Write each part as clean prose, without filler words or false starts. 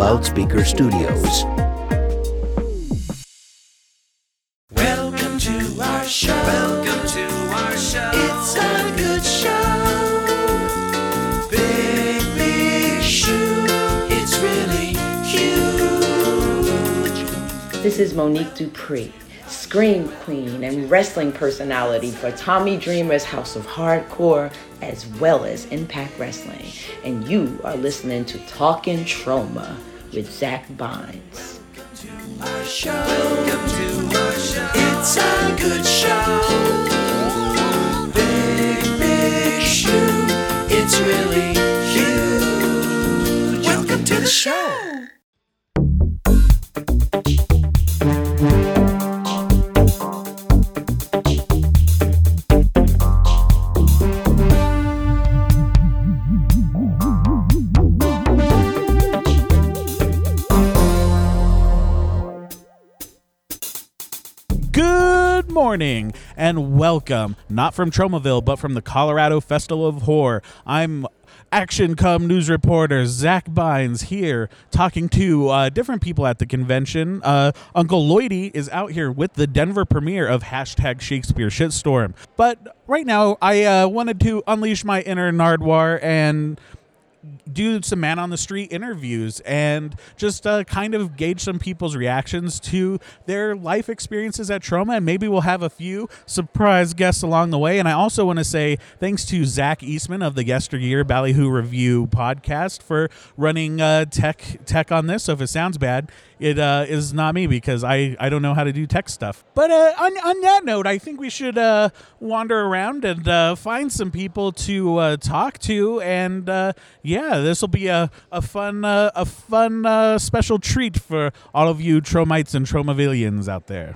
Loudspeaker Studios. Welcome to our show. Welcome to our show. It's a good show. Big, big shoe. It's really huge. This is Monique Dupree, Scream Queen and wrestling personality for Tommy Dreamer's House of Hardcore, as well as Impact Wrestling. And you are listening to Talkin' Trauma with Zach Bynes. Welcome to our show. Welcome to our show. It's a good show. Big, big shoe. It's really huge. Welcome to the show. Morning and welcome, not from Tromaville, but from the Colorado Festival of Horror. I'm Action.com news reporter Zach Bynes here, talking to different people at the convention. Uncle Lloydie is out here with the Denver premiere of hashtag Shakespeare Shitstorm. But right now, I wanted to unleash my inner Nardwar and do some man on the street interviews and just kind of gauge some people's reactions to their life experiences at Troma, and maybe we'll have a few surprise guests along the way. And I also want to say thanks to Zach Eastman of the Yesteryear Ballyhoo Review podcast for running tech on this. So if it sounds bad, it is not me, because I don't know how to do tech stuff. But on that note, I think we should wander around and find some people to talk to, and yeah, this will be a fun special treat for all of you Tromites and Tromavillians out there.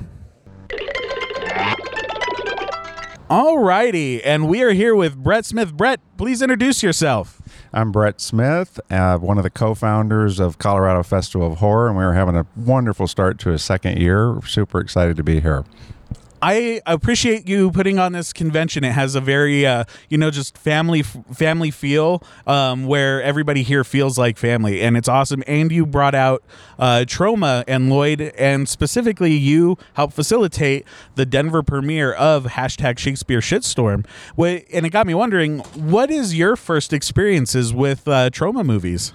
Alrighty, and we are here with Brett Smith. Brett, please introduce yourself. I'm Brett Smith, one of the co-founders of Colorado Festival of Horror, and we were having a wonderful start to a second year. We're super excited to be here. I appreciate you putting on this convention. It has a very, just family feel, where everybody here feels like family, and it's awesome. And you brought out Troma and Lloyd, and specifically you helped facilitate the Denver premiere of hashtag Shakespeare Shitstorm. And it got me wondering, what is your first experiences with Troma movies?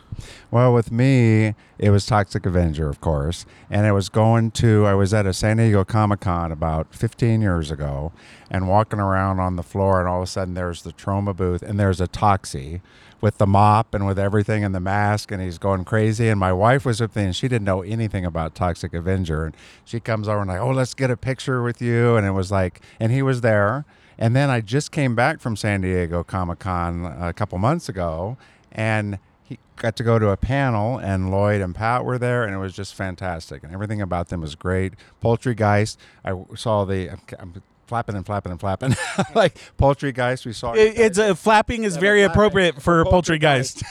Well, with me, it was Toxic Avenger, of course, and I was at a San Diego Comic Con about 15 years ago, and walking around on the floor, and all of a sudden there's the Troma booth, and there's a Toxie with the mop and with everything in the mask, and he's going crazy, and my wife was with me, and she didn't know anything about Toxic Avenger, and she comes over and like, oh, let's get a picture with you, and it was like, and he was there, and then I just came back from San Diego Comic Con a couple months ago, and he got to go to a panel, and Lloyd and Pat were there, and it was just fantastic. And everything about them was great. Poultrygeist, I saw I'm flapping. Like Poultrygeist, we saw it. Flapping is very appropriate for Poultrygeist.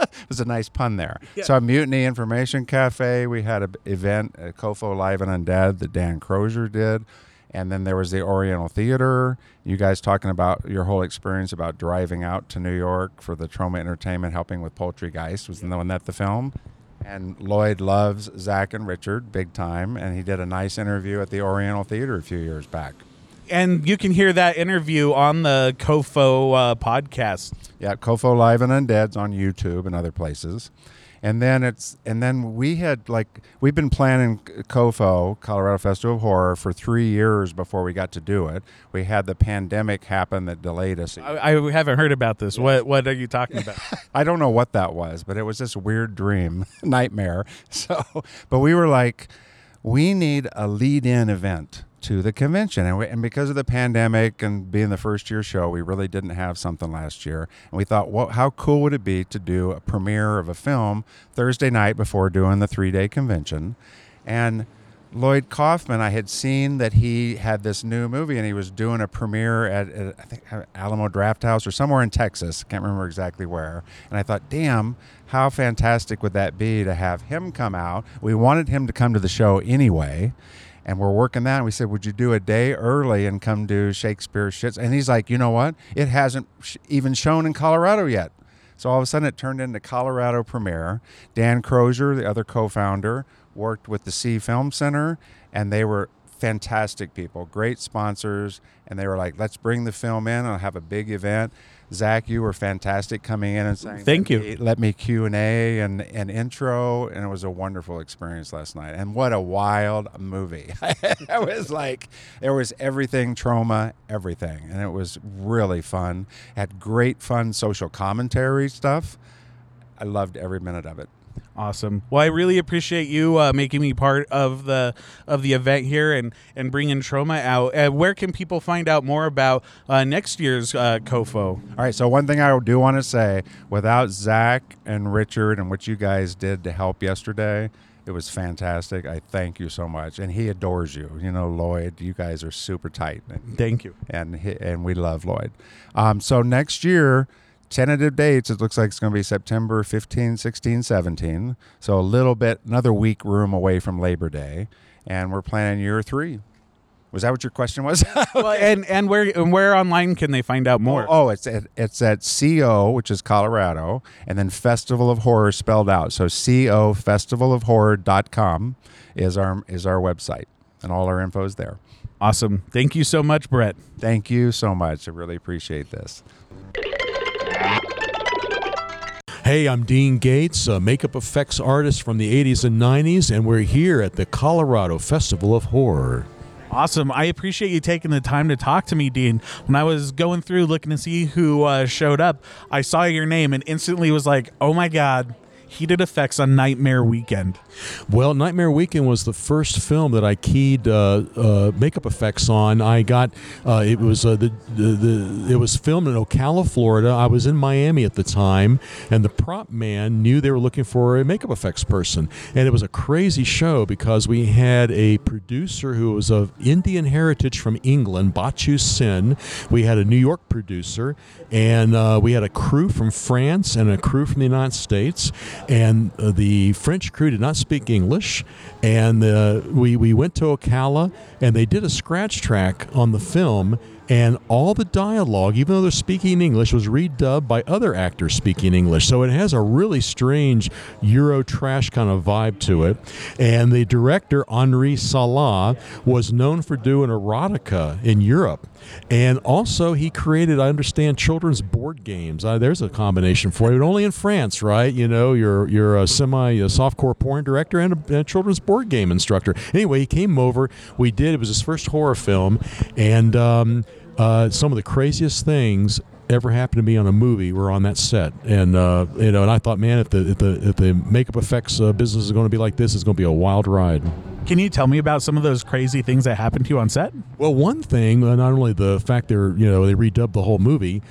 It was a nice pun there. Yeah. So Mutiny Information Cafe, we had an event at Kofo Live and Undead that Dan Crozier did. And then there was the Oriental Theater. You guys talking about your whole experience about driving out to New York for the Troma Entertainment, helping with Poultrygeist was the one that the film. And Lloyd loves Zach and Richard big time. And he did a nice interview at the Oriental Theater a few years back. And you can hear that interview on the Kofo podcast. Yeah, Kofo Live and Undead's on YouTube and other places. And then we've been planning COFO, Colorado Festival of Horror, for 3 years before we got to do it. We had the pandemic happen that delayed us. I haven't heard about this. Yes. What are you talking about? I don't know what that was, but it was this weird dream nightmare. So, but we were like, we need a lead-in event to the convention, and because of the pandemic and being the first year show, we really didn't have something last year, and we thought, well, how cool would it be to do a premiere of a film Thursday night before doing the 3-day convention? And Lloyd Kaufman, I had seen that he had this new movie, and he was doing a premiere at I think Alamo Drafthouse or somewhere in Texas, can't remember exactly where, and I thought, damn, how fantastic would that be to have him come out? We wanted him to come to the show anyway. And we're working that, and we said, would you do a day early and come do Shakespeare Shits? And he's like, you know what? It hasn't even shown in Colorado yet. So all of a sudden it turned into Colorado Premiere. Dan Crozier, the other co-founder, worked with the Sie FilmCenter, and they were fantastic people, great sponsors, and they were like, let's bring the film in, I'll have a big event. Zach, you were fantastic coming in and saying, thank you. Let me Q&A and intro, and it was a wonderful experience last night. And what a wild movie. It was like, there was everything, Troma, everything. And it was really fun. Had great fun social commentary stuff. I loved every minute of it. Awesome. Well, I really appreciate you making me part of the event here and bringing Troma out. Where can people find out more about next year's COFO? All right. So one thing I do want to say, without Zach and Richard and what you guys did to help yesterday, it was fantastic. I thank you so much. And he adores you. You know, Lloyd, you guys are super tight. Thank you. And we love Lloyd. So next year, tentative dates, it looks like it's going to be September 15, 16, 17. So a little bit, another week room away from Labor Day. And we're planning year three. Was that what your question was? Okay. Well, and where online can they find out more? Oh, it's at CO, which is Colorado, and then Festival of Horror spelled out. So CO, festivalofhorror.com is our website. And all our info is there. Awesome. Thank you so much, Brett. Thank you so much. I really appreciate this. Hey, I'm Dean Gates, a makeup effects artist from the 80s and 90s, and we're here at the Colorado Festival of Horror. Awesome. I appreciate you taking the time to talk to me, Dean. When I was going through looking to see who showed up, I saw your name and instantly was like, oh my God, he did effects on Nightmare Weekend. Well, Nightmare Weekend was the first film that I keyed makeup effects on. I got it was filmed in Ocala, Florida. I was in Miami at the time, and the prop man knew they were looking for a makeup effects person. And it was a crazy show because we had a producer who was of Indian heritage from England, Bachu Sin. We had a New York producer, and we had a crew from France and a crew from the United States. And the French crew did not speak English, and we went to Ocala, and they did a scratch track on the film, and all the dialogue, even though they're speaking English, was redubbed by other actors speaking English. So it has a really strange Euro trash kind of vibe to it. And the director, Henri Salah, was known for doing erotica in Europe. And also he created, I understand, children's board games. There's a combination for you, but only in France, right? You know, you're a semi-softcore porn director and a children's board game instructor. Anyway, he came over. We did. It was his first horror film. And some of the craziest things ever happened to me on a movie were on that set, and you know, and I thought, man, if the makeup effects business is going to be like this, it's going to be a wild ride. Can you tell me about some of those crazy things that happened to you on set? Well, one thing, not only the fact they redubbed the whole movie,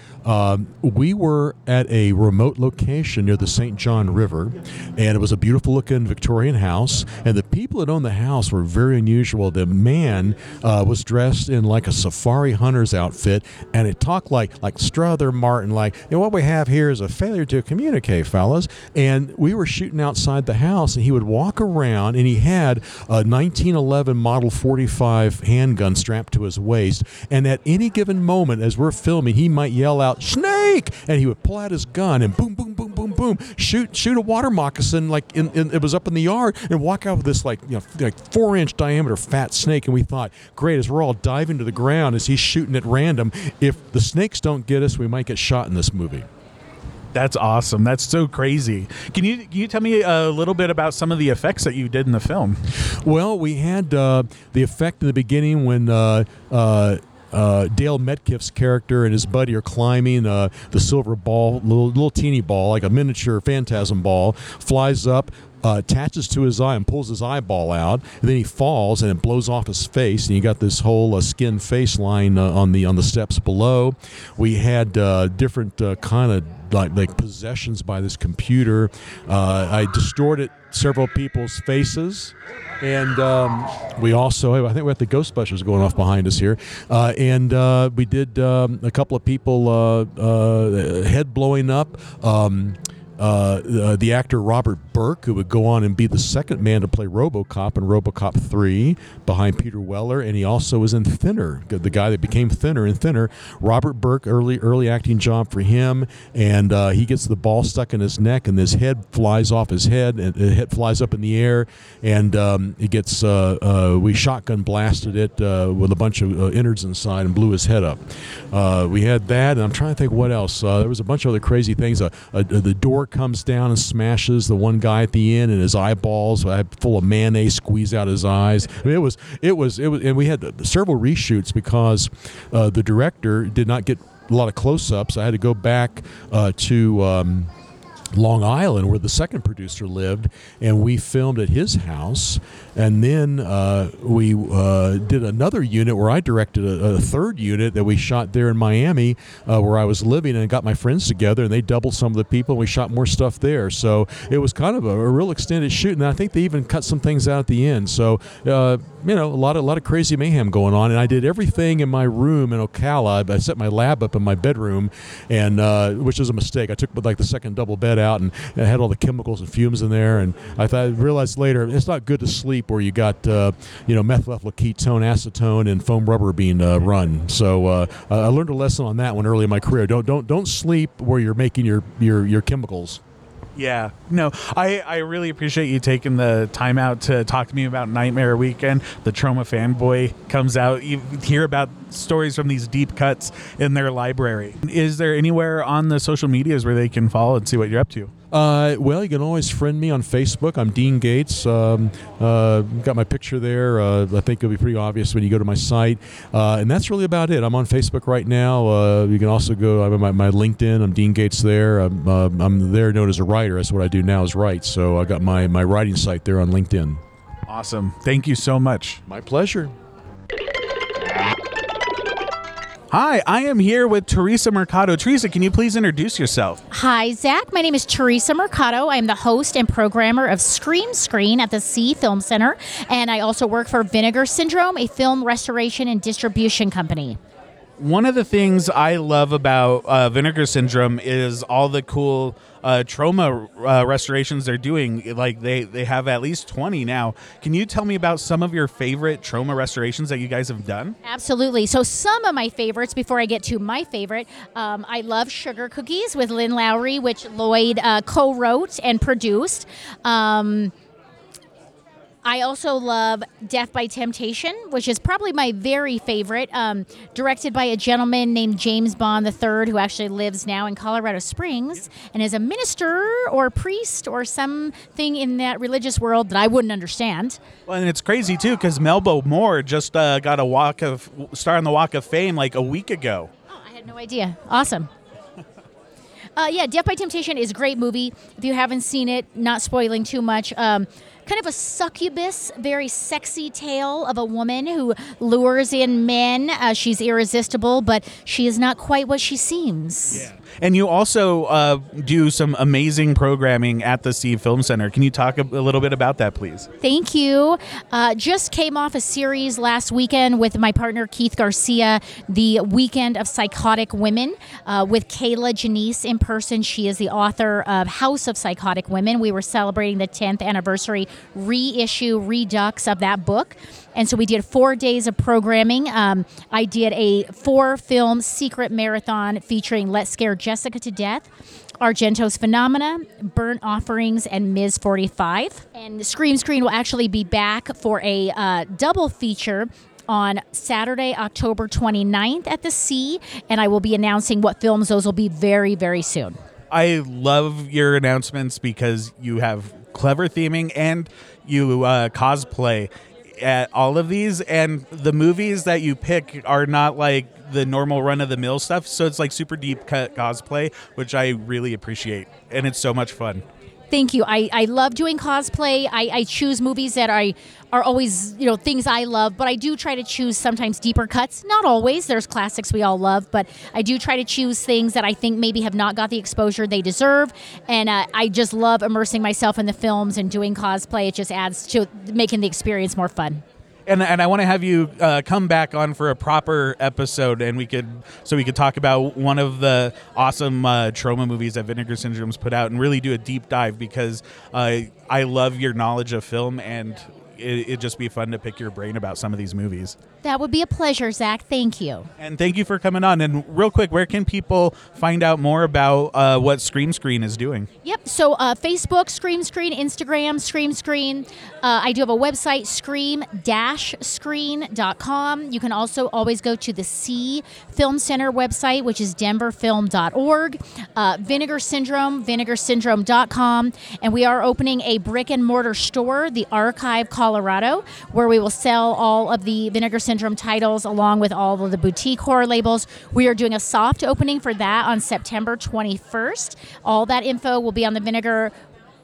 we were at a remote location near the St. John River, and it was a beautiful-looking Victorian house, and the people that owned the house were very unusual. The man was dressed in like a safari hunter's outfit, and it talked like Strother Martin, and what we have here is a failure to communicate, fellas. And we were shooting outside the house, and he would walk around, and he had a 1911 Model 45 handgun strapped to his waist, and at any given moment as we're filming, he might yell out, "Snake!" and he would pull out his gun and boom, boom, boom, boom, boom, shoot a water moccasin it was up in the yard, and walk out with this 4-inch diameter fat snake. And we thought, great, as we're all diving to the ground as he's shooting at random, if the snakes don't get us, we might get shot in this movie. That's awesome. That's so crazy. Can you tell me a little bit about some of the effects that you did in the film? Well, we had the effect in the beginning when Dale Metcalf's character and his buddy are climbing the silver ball, little teeny ball, like a miniature phantasm ball, flies up, attaches to his eye and pulls his eyeball out, and then he falls and it blows off his face, and you got this whole skin face line on the steps below. We had different kind of like possessions by this computer. I distorted several people's faces, and we also, I think we have the Ghostbusters going off behind us here, and we did a couple of people head blowing up. The actor Robert Burke, who would go on and be the second man to play RoboCop in RoboCop 3 behind Peter Weller, and he also was in Thinner, the guy that became Thinner in Thinner. Robert Burke, early acting job for him, and he gets the ball stuck in his neck, and his head flies off his head, and the head flies up in the air, and it gets we shotgun blasted it with a bunch of innards inside and blew his head up. We had that, and I'm trying to think what else. There was a bunch of other crazy things. The door comes down and smashes the one guy at the end, and his eyeballs full of mayonnaise squeeze out his eyes. I mean, it was, and we had several reshoots because the director did not get a lot of close-ups. I had to go back to Long Island, where the second producer lived, and we filmed at his house. And then we did another unit where I directed a third unit that we shot there in Miami, where I was living, and got my friends together, and they doubled some of the people, and we shot more stuff there. So it was kind of a real extended shoot, and I think they even cut some things out at the end. So a lot of crazy mayhem going on, and I did everything in my room in Ocala. I set my lab up in my bedroom, and which was a mistake. I took like the second double bed out, and I had all the chemicals and fumes in there, and I realized later it's not good to sleep where you got methyl ketone, acetone, and foam rubber being run. So I learned a lesson on that one early in my career. Don't sleep where you're making your chemicals. Yeah, no, I really appreciate you taking the time out to talk to me about Nightmare Weekend. The Troma fanboy comes out. You hear about stories from these deep cuts in their library. Is there anywhere on the social medias where they can follow and see what you're up to? Well, you can always friend me on Facebook. I'm Dean Gates. Got my picture there. I think it'll be pretty obvious when you go to my site. And that's really about it. I'm on Facebook right now. You can also go on my LinkedIn. I'm Dean Gates there. I'm there known as a writer. That's what I do now is write. So I got my writing site there on LinkedIn. Awesome. Thank you so much. My pleasure. Hi, I am here with Teresa Mercado. Teresa, can you please introduce yourself? Hi, Zach. My name is Teresa Mercado. I am the host and programmer of Scream Screen at the Sie FilmCenter, and I also work for Vinegar Syndrome, a film restoration and distribution company. One of the things I love about Vinegar Syndrome is all the cool Troma restorations they're doing. Like they have at least 20 now. Can you tell me about some of your favorite Troma restorations that you guys have done? Absolutely. So some of my favorites, before I get to my favorite, I love Sugar Cookies with Lynn Lowry, which Lloyd co-wrote and produced. I also love Death by Temptation, which is probably my very favorite, directed by a gentleman named James Bond III, who actually lives now in Colorado Springs and is a minister or a priest or something in that religious world that I wouldn't understand. Well, and it's crazy, too, because Melba Moore just got a star on the Walk of Fame like a week ago. Oh, I had no idea. Awesome. Death by Temptation is a great movie. If you haven't seen it, not spoiling too much, kind of a succubus, very sexy tale of a woman who lures in men. She's irresistible, but she is not quite what she seems. Yeah. And you also do some amazing programming at the Sie FilmCenter. Can you talk a little bit about that, please? Thank you. Just came off a series last weekend with my partner Keith Garcia, The Weekend of Psychotic Women, with Kayla Janice in person. She is the author of House of Psychotic Women. We were celebrating the 10th anniversary reissue, redux of that book. And so we did 4 days of programming. I did a 4-film secret marathon featuring Let's Scare Jessica to Death, Argento's Phenomena, Burnt Offerings, and Ms. 45. And Scream Screen will actually be back for a double feature on Saturday, October 29th at the Sie, and I will be announcing what films those will be very, very soon. I love your announcements because you have clever theming and you cosplay at all of these, and the movies that you pick are not like the normal run-of-the-mill stuff, so it's like super deep-cut cosplay, which I really appreciate, and it's so much fun. Thank you. I love doing cosplay. I choose movies that are always, things I love, but I do try to choose sometimes deeper cuts. Not always. There's classics we all love, but I do try to choose things that I think maybe have not got the exposure they deserve, and I just love immersing myself in the films and doing cosplay. It just adds to making the experience more fun. And I want to have you come back on for a proper episode, and we could talk about one of the awesome Troma movies that Vinegar Syndrome's put out, and really do a deep dive, because I love your knowledge of film, and it'd just be fun to pick your brain about some of these movies. That would be a pleasure, Zach. Thank you. And thank you for coming on. And real quick, where can people find out more about what Scream Screen is doing? Yep. So Facebook, Scream Screen, Instagram, Scream Screen. I do have a website, scream-screen.com. You can also always go to the Sie FilmCenter website, which is denverfilm.org. Vinegar Syndrome, vinegarsyndrome.com. And we are opening a brick and mortar store, the Archive Colorado, where we will sell all of the Vinegar Syndrome titles along with all of the boutique horror labels. We are doing a soft opening for that on September 21st. All that info will be on the Vinegar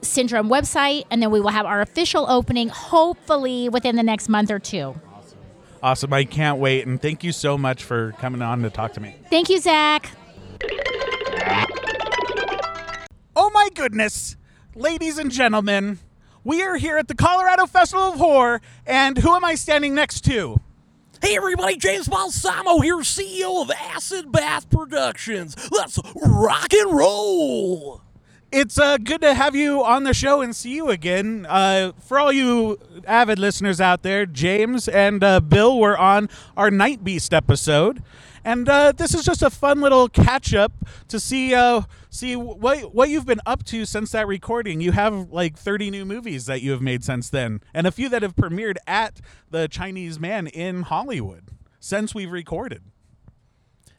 Syndrome website, and then we will have our official opening hopefully within the next month or two. Awesome. I can't wait, and thank you so much for coming on to talk to me. Thank you, Zach. Oh my goodness, ladies and gentlemen. We are here at the Colorado Festival of Horror, and who am I standing next to? Hey everybody, James Balsamo here, CEO of Acid Bath Productions. Let's rock and roll! It's good to have you on the show and see you again. For all you avid listeners out there, James and Bill were on our Night Beast episode. And this is just a fun little catch-up to see what you've been up to since that recording. You have like 30 new movies that you have made since then, and a few that have premiered at the Chinese Man in Hollywood since we've recorded.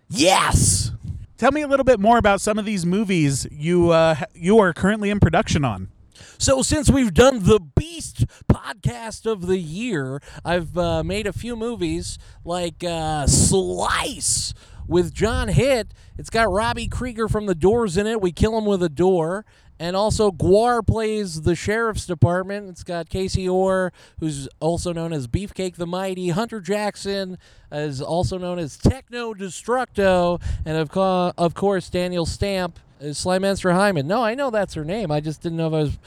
Yes! Tell me a little bit more about some of these movies you are currently in production on. So since we've done the Beast podcast of the year, I've made a few movies like Slice with John Hitt. It's got Robbie Krieger from The Doors in it. We kill him with a door. And also Gwar plays the sheriff's department. It's got Casey Orr, who's also known as Beefcake the Mighty. Hunter Jackson is also known as Techno Destructo. And of course, Daniel Stamp. Slymanster Hyman. No, I know that's her name. I just didn't know if I was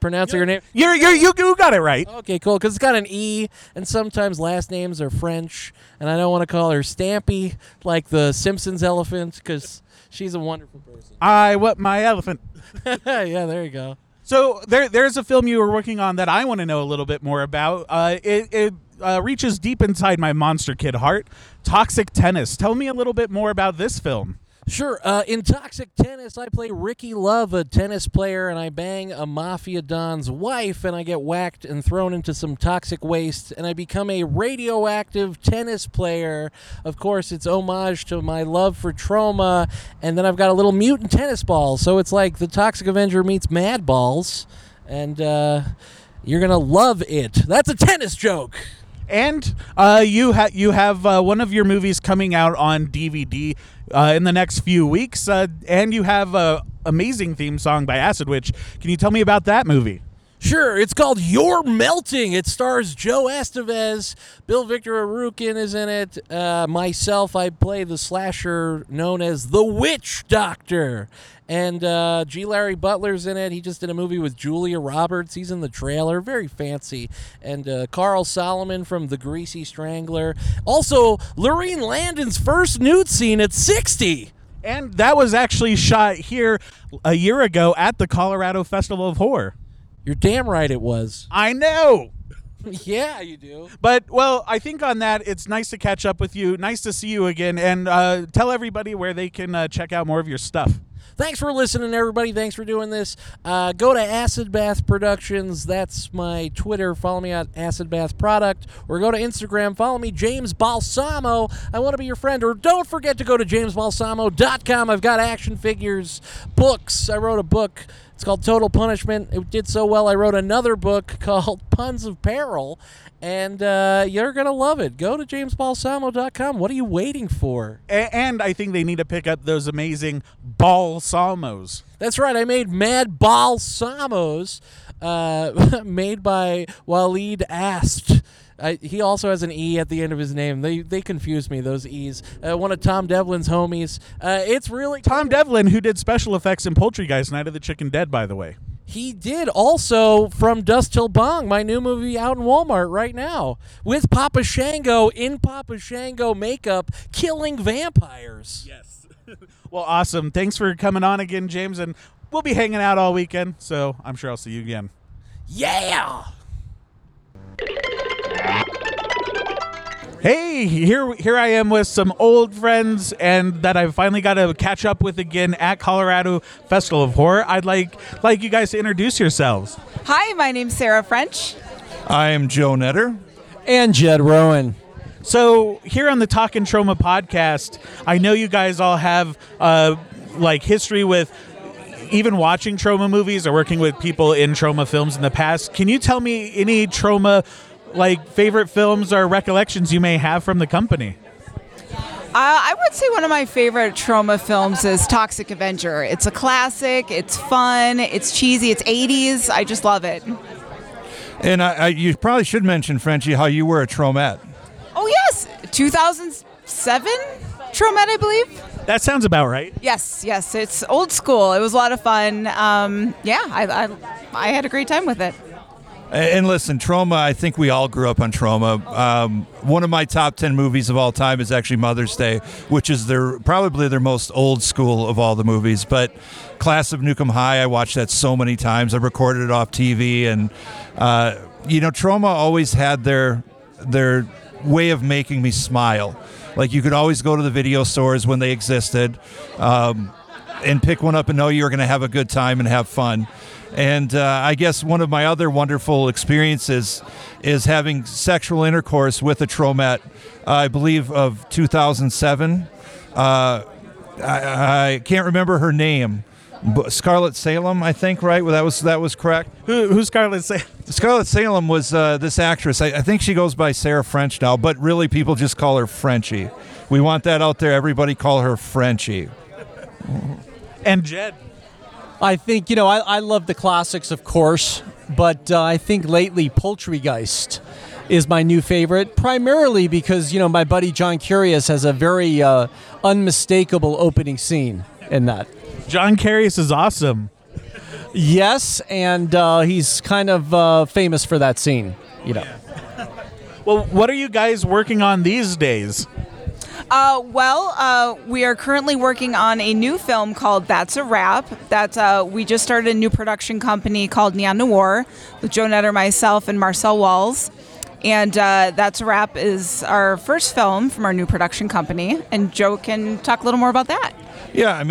pronouncing her name. You got it right. Okay, cool, because it's got an E, and sometimes last names are French, and I don't want to call her Stampy like the Simpsons elephant, because she's a wonderful person. I want my elephant. Yeah, there you go. So there's a film you were working on that I want to know a little bit more about. It reaches deep inside my monster kid heart, Toxic Tennis. Tell me a little bit more about this film. Sure. In Toxic Tennis, I play Ricky Love, a tennis player, and I bang a mafia don's wife, and I get whacked and thrown into some toxic waste, and I become a radioactive tennis player. Of course, it's homage to my love for Troma, and then I've got a little mutant tennis ball, so it's like the Toxic Avenger meets Mad Balls, and you're going to love it. That's a tennis joke. And you have one of your movies coming out on DVD in the next few weeks, and you have an amazing theme song by Acid Witch. Can you tell me about that movie? Sure, it's called You're Melting. It stars Joe Estevez. Bill Victor Arukin is in it. Myself, I play the slasher known as the Witch Doctor. And G. Larry Butler's in it. He just did a movie with Julia Roberts. He's in the trailer. Very fancy. And Carl Solomon from The Greasy Strangler. Also, Lorene Landon's first nude scene at 60. And that was actually shot here a year ago at the Colorado Festival of Horror. You're damn right it was. I know. Yeah, you do. But, well, I think on that, it's nice to catch up with you. Nice to see you again. And tell everybody where they can check out more of your stuff. Thanks for listening, everybody. Thanks for doing this. Go to Acid Bath Productions. That's my Twitter. Follow me at Acid Bath Product. Or go to Instagram. Follow me, James Balsamo. I want to be your friend. Or don't forget to go to jamesbalsamo.com. I've got action figures, books. I wrote a book. It's called Total Punishment. It did so well, I wrote another book called Puns of Peril, and you're going to love it. Go to jamesbalsamo.com. What are you waiting for? And I think they need to pick up those amazing Balsamos. That's right. I made Mad Balsamos, made by Waleed Ast. He also has an E at the end of his name. They confuse me, those E's. One of Tom Devlin's homies. It's really Tom Devlin, who did special effects in Poultrygeist, Night of the Chicken Dead, by the way. He did also From Dust Till Bong, my new movie out in Walmart right now, with Papa Shango in Papa Shango makeup killing vampires. Yes. Well, awesome. Thanks for coming on again, James, and we'll be hanging out all weekend, so I'm sure I'll see you again. Yeah! Hey, here I am with some old friends and that I've finally got to catch up with again at Colorado Festival of Horror. I'd like you guys to introduce yourselves. Hi, my name's Sarah French. I am Joe Netter. And Jed Rowan. So here on the Talkin' Trauma podcast, I know you guys all have history with even watching Troma movies or working with people in Troma films in the past. Can you tell me any Troma favorite films or recollections you may have from the company? I would say one of my favorite Troma films is Toxic Avenger. It's a classic, it's fun, it's cheesy, it's 80s. I just love it. And you probably should mention, Frenchie, how you were a Tromette. Oh, yes. 2007 Tromette, I believe. That sounds about right. Yes. It's old school. It was a lot of fun. I had a great time with it. And listen, Troma, I think we all grew up on Troma. One of my top 10 movies of all time is actually Mother's Day, which is probably their most old school of all the movies. But Class of Nukem High, I watched that so many times. I recorded it off TV. And, Troma always had their way of making me smile. You could always go to the video stores when they existed and pick one up and know you were going to have a good time and have fun. And I guess one of my other wonderful experiences is having sexual intercourse with a Tromette, I believe, of 2007. I can't remember her name. Scarlett Salem, I think, right? Well, that was correct. Who's Scarlett Salem? Scarlett Salem was this actress. I think she goes by Sarah French now, but really people just call her Frenchie. We want that out there. Everybody call her Frenchie. And Jed? I think, I love the classics, of course, but I think lately Poultrygeist is my new favorite, primarily because, my buddy John Curious has a very unmistakable opening scene in that. John Carius is awesome. Yes, and he's kind of famous for that scene, Well, what are you guys working on these days? We are currently working on a new film called That's a Wrap. We just started a new production company called Neon Noir with Joe Netter, myself, and Marcel Walls. And That's a Wrap is our first film from our new production company. And Joe can talk a little more about that. Yeah,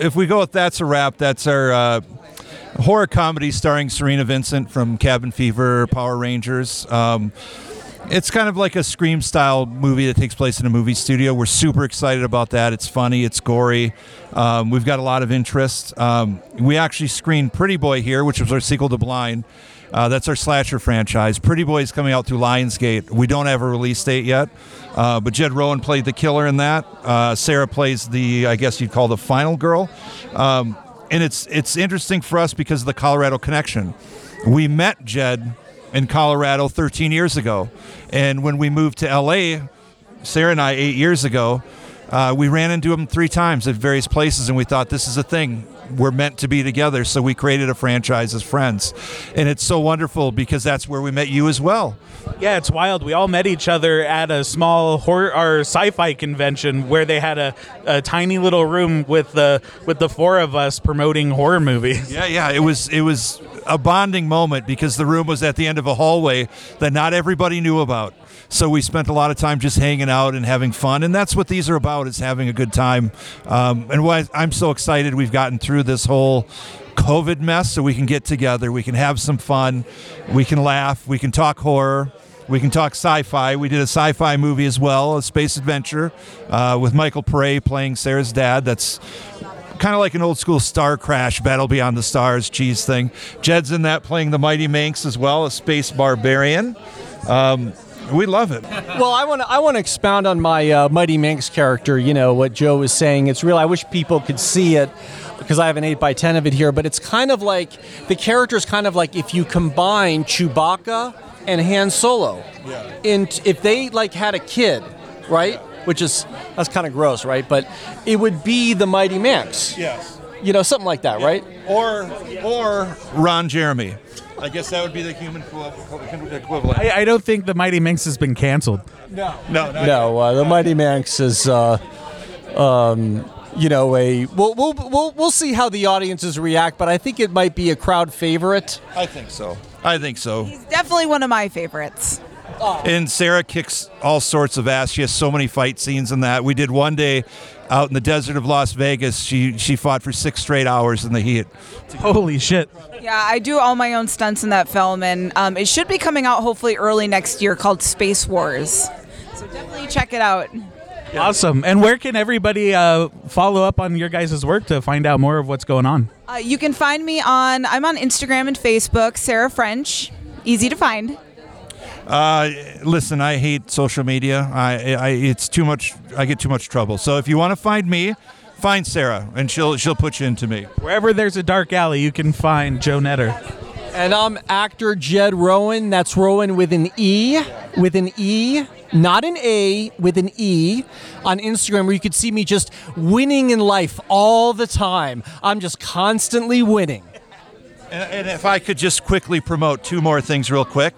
if we go with That's a Wrap, that's our horror comedy starring Serena Vincent from Cabin Fever, Power Rangers. It's kind of like a Scream-style movie that takes place in a movie studio. We're super excited about that. It's funny. It's gory. We've got a lot of interest. We actually screened Pretty Boy here, which was our sequel to Blind. That's our slasher franchise. Pretty Boy is coming out through Lionsgate. We don't have a release date yet, but Jed Rowan played the killer in that. Sarah plays the final girl. And it's interesting for us because of the Colorado connection. We met Jed in Colorado 13 years ago. And when we moved to L.A., Sarah and I, 8 years ago, we ran into him 3 times at various places, and we thought, this is a thing. We're meant to be together, so we created a franchise as friends. And it's so wonderful because that's where we met you as well. Yeah, it's wild. We all met each other at a small horror or sci-fi convention where they had a tiny little room with the 4 of us promoting horror movies. Yeah, it was a bonding moment because the room was at the end of a hallway that not everybody knew about. So we spent a lot of time just hanging out and having fun, and that's what these are about, is having a good time. And why I'm so excited we've gotten through this whole COVID mess so we can get together, we can have some fun, we can laugh, we can talk horror, we can talk sci-fi. We did a sci-fi movie as well, a space adventure, with Michael Pare playing Sarah's dad. That's kind of like an old school Star Crash, Battle Beyond the Stars, cheese thing. Jed's in that playing the Mighty Manx as well, a space barbarian. We love it. Well, I want to expound on my Mighty Manx character, what Joe was saying. It's real. I wish people could see it because I have an 8x10 of it here, but it's kind of like the character is kind of like if you combine Chewbacca and Han Solo. Yeah. And if they had a kid, right? Yeah. Which is, that's kind of gross, right? But it would be the Mighty Manx. Yes. You know, something like that, right? Or Ron Jeremy. I guess that would be the human equivalent. I don't think the Mighty Minx has been canceled. No. The Mighty Minx is, we'll see how the audiences react, but I think it might be a crowd favorite. I think so. He's definitely one of my favorites. Oh. And Sarah kicks all sorts of ass. She has so many fight scenes in that. We did one day out in the desert of Las Vegas. She fought for 6 straight hours in the heat. Holy shit. Yeah, I do all my own stunts in that film, and it should be coming out hopefully early next year, called Space Wars. So definitely check it out. Awesome. And where can everybody follow up on your guys' work to find out more of what's going on? You can find me I'm on Instagram and Facebook, Sarah French. Easy to find. Listen, I hate social media. It's too much. I get too much trouble. So if you want to find me, find Sarah, and she'll put you into me. Wherever there's a dark alley, you can find Joe Netter. And I'm actor Jed Rowan. That's Rowan with an E, not an A, with an E, on Instagram, where you could see me just winning in life all the time. I'm just constantly winning. And if I could just quickly promote 2 more things real quick.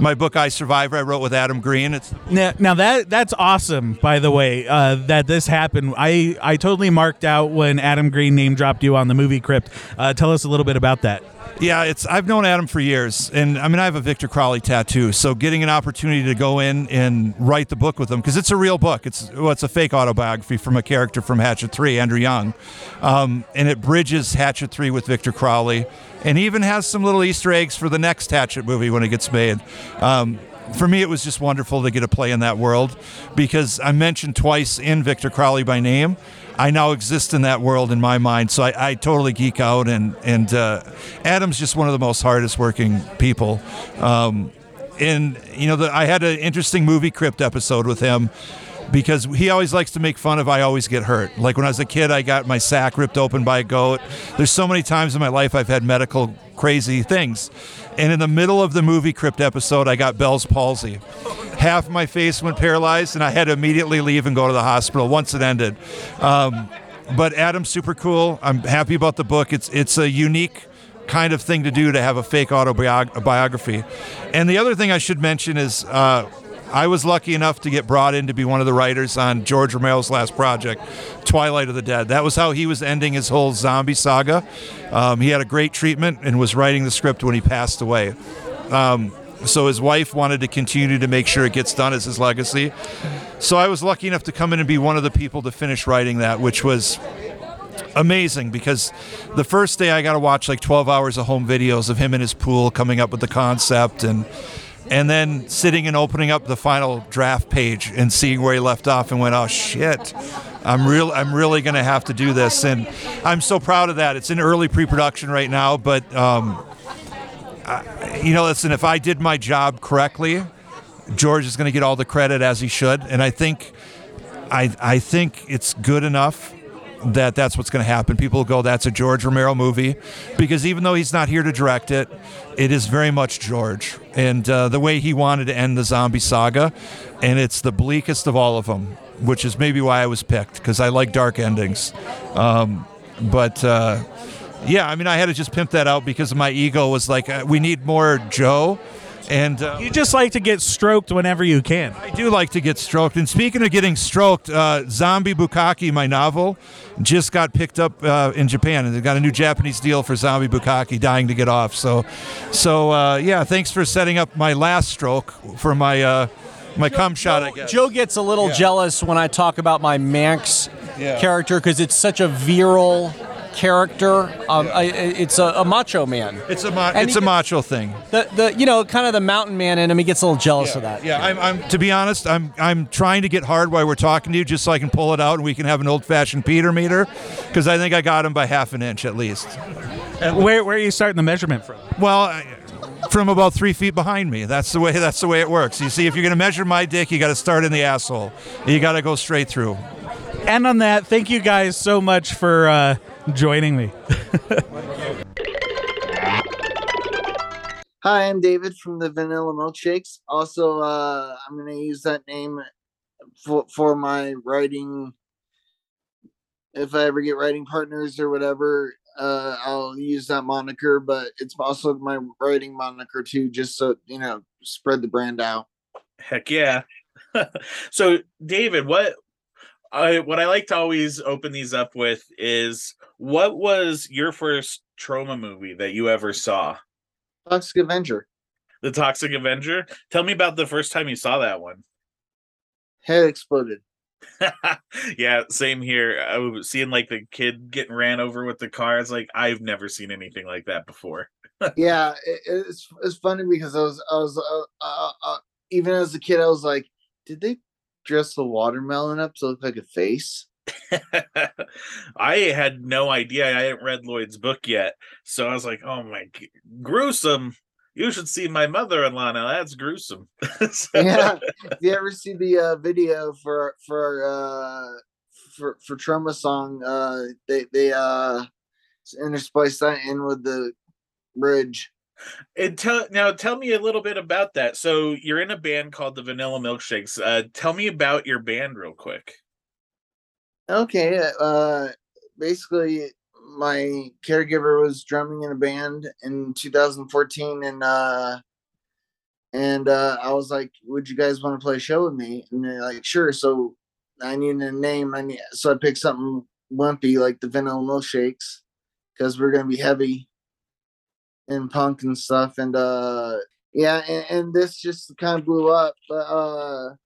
My book, I Survivor, I wrote with Adam Green. Now that's awesome, by the way, that this happened. I totally marked out when Adam Green name-dropped you on the movie Crypt. Tell us a little bit about that. Yeah, I've known Adam for years, and I mean, I have a Victor Crowley tattoo, so getting an opportunity to go in and write the book with him, because it's a real book. It's a fake autobiography from a character from Hatchet 3, Andrew Young, and it bridges Hatchet 3 with Victor Crowley, and even has some little Easter eggs for the next Hatchet movie when it gets made. For me, it was just wonderful to get to play in that world, because I'm mentioned twice in Victor Crowley by name. I now exist in that world in my mind, so I totally geek out, and Adam's just one of the most hardest working people. I had an interesting movie Crypt episode with him, because he always likes to make fun of I always get hurt. Like when I was a kid, I got my sack ripped open by a goat. There's so many times in my life I've had medical crazy things. And in the middle of the movie Crypt episode, I got Bell's palsy. Half my face went paralyzed, and I had to immediately leave and go to the hospital once it ended. But Adam's super cool. I'm happy about the book. It's a unique kind of thing to do, to have a fake autobiography. And the other thing I should mention is... I was lucky enough to get brought in to be one of the writers on George Romero's last project, Twilight of the Dead. That was how he was ending his whole zombie saga. He had a great treatment and was writing the script when he passed away. So his wife wanted to continue to make sure it gets done as his legacy. So I was lucky enough to come in and be one of the people to finish writing that, which was amazing, because the first day I got to watch like 12 hours of home videos of him in his pool coming up with the concept, and then sitting and opening up the final draft page and seeing where he left off, and went, oh shit, I'm really going to have to do this. And I'm so proud of that. It's in early pre-production right now, but listen, if I did my job correctly, George is going to get all the credit, as he should. And I think it's good enough that that's what's going to happen. People go, that's a George Romero movie, because even though he's not here to direct it, it is very much George, and the way he wanted to end the zombie saga, and it's the bleakest of all of them, which is maybe why I was picked, because I like dark endings. I had to just pimp that out, because my ego was like, we need more Joe. And you just like to get stroked whenever you can. I do like to get stroked. And speaking of getting stroked, Zombie Bukkake, my novel, just got picked up in Japan, and they got a new Japanese deal for Zombie Bukkake, dying to get off. So, thanks for setting up my last stroke for my my cum shot, I guess. Joe gets a little jealous when I talk about my Manx character, because it's such a virile character. It's a macho man. It's a macho thing. The mountain man in him. He gets a little jealous of that. Yeah. I'm to be honest, I'm trying to get hard while we're talking to you, just so I can pull it out and we can have an old-fashioned Peter meter, because I think I got him by half an inch at least. Where are you starting the measurement from? Well, from about 3 feet behind me. That's the way it works. You see, if you're going to measure my dick, you got to start in the asshole. You got to go straight through. And on that, thank you guys so much for joining me. Hi, I'm David from the Vanilla Milkshakes. Also, I'm going to use that name for my writing if I ever get writing partners or whatever, I'll use that moniker, but it's also my writing moniker too, just so, you know, spread the brand out. Heck yeah. So David, what I like to always open these up with is, what was your first Troma movie that you ever saw? Toxic Avenger. The Toxic Avenger? Tell me about the first time you saw that one. Head exploded. Yeah, same here. I was seeing like the kid getting ran over with the car. It's like, I've never seen anything like that before. Yeah, it's funny because I was even as a kid, I was like, did they dress the watermelon up to look like a face? I had no idea. I hadn't read Lloyd's book yet, so I was like, oh my, gruesome. You should see my mother-in-law now. That's gruesome. So. Yeah. If you ever see the video for Troma song, they interspliced that in with the bridge. And tell me a little bit about that. So you're in a band called the Vanilla Milkshakes. Tell me about your band real quick. Okay. Basically, my caregiver was drumming in a band in 2014, and I was like, would you guys want to play a show with me? And they're like, sure. So I need a name. So I picked something wimpy like the Vanilla Milkshakes, because we're going to be heavy and punk and stuff. And and this just kind of blew up. But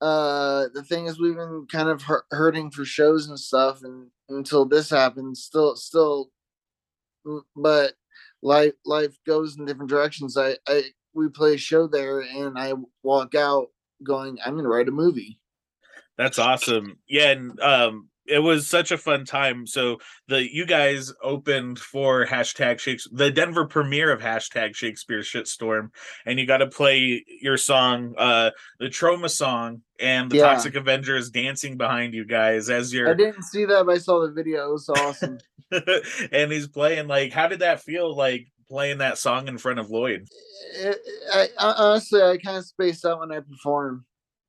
the thing is, we've been kind of hurting for shows and stuff, and until this happens, still, but life goes in different directions. We play a show there, and I walk out going, I'm gonna write a movie. That's awesome. Yeah, and it was such a fun time. So you guys opened for the Denver premiere of #Shakespeare Shitstorm, and you got to play your song, the Troma song, and the Toxic Avenger is dancing behind you guys as I didn't see that, but I saw the video. It was awesome. And he's playing. Like, how did that feel? Like playing that song in front of Lloyd? I honestly, I kind of spaced out when I perform.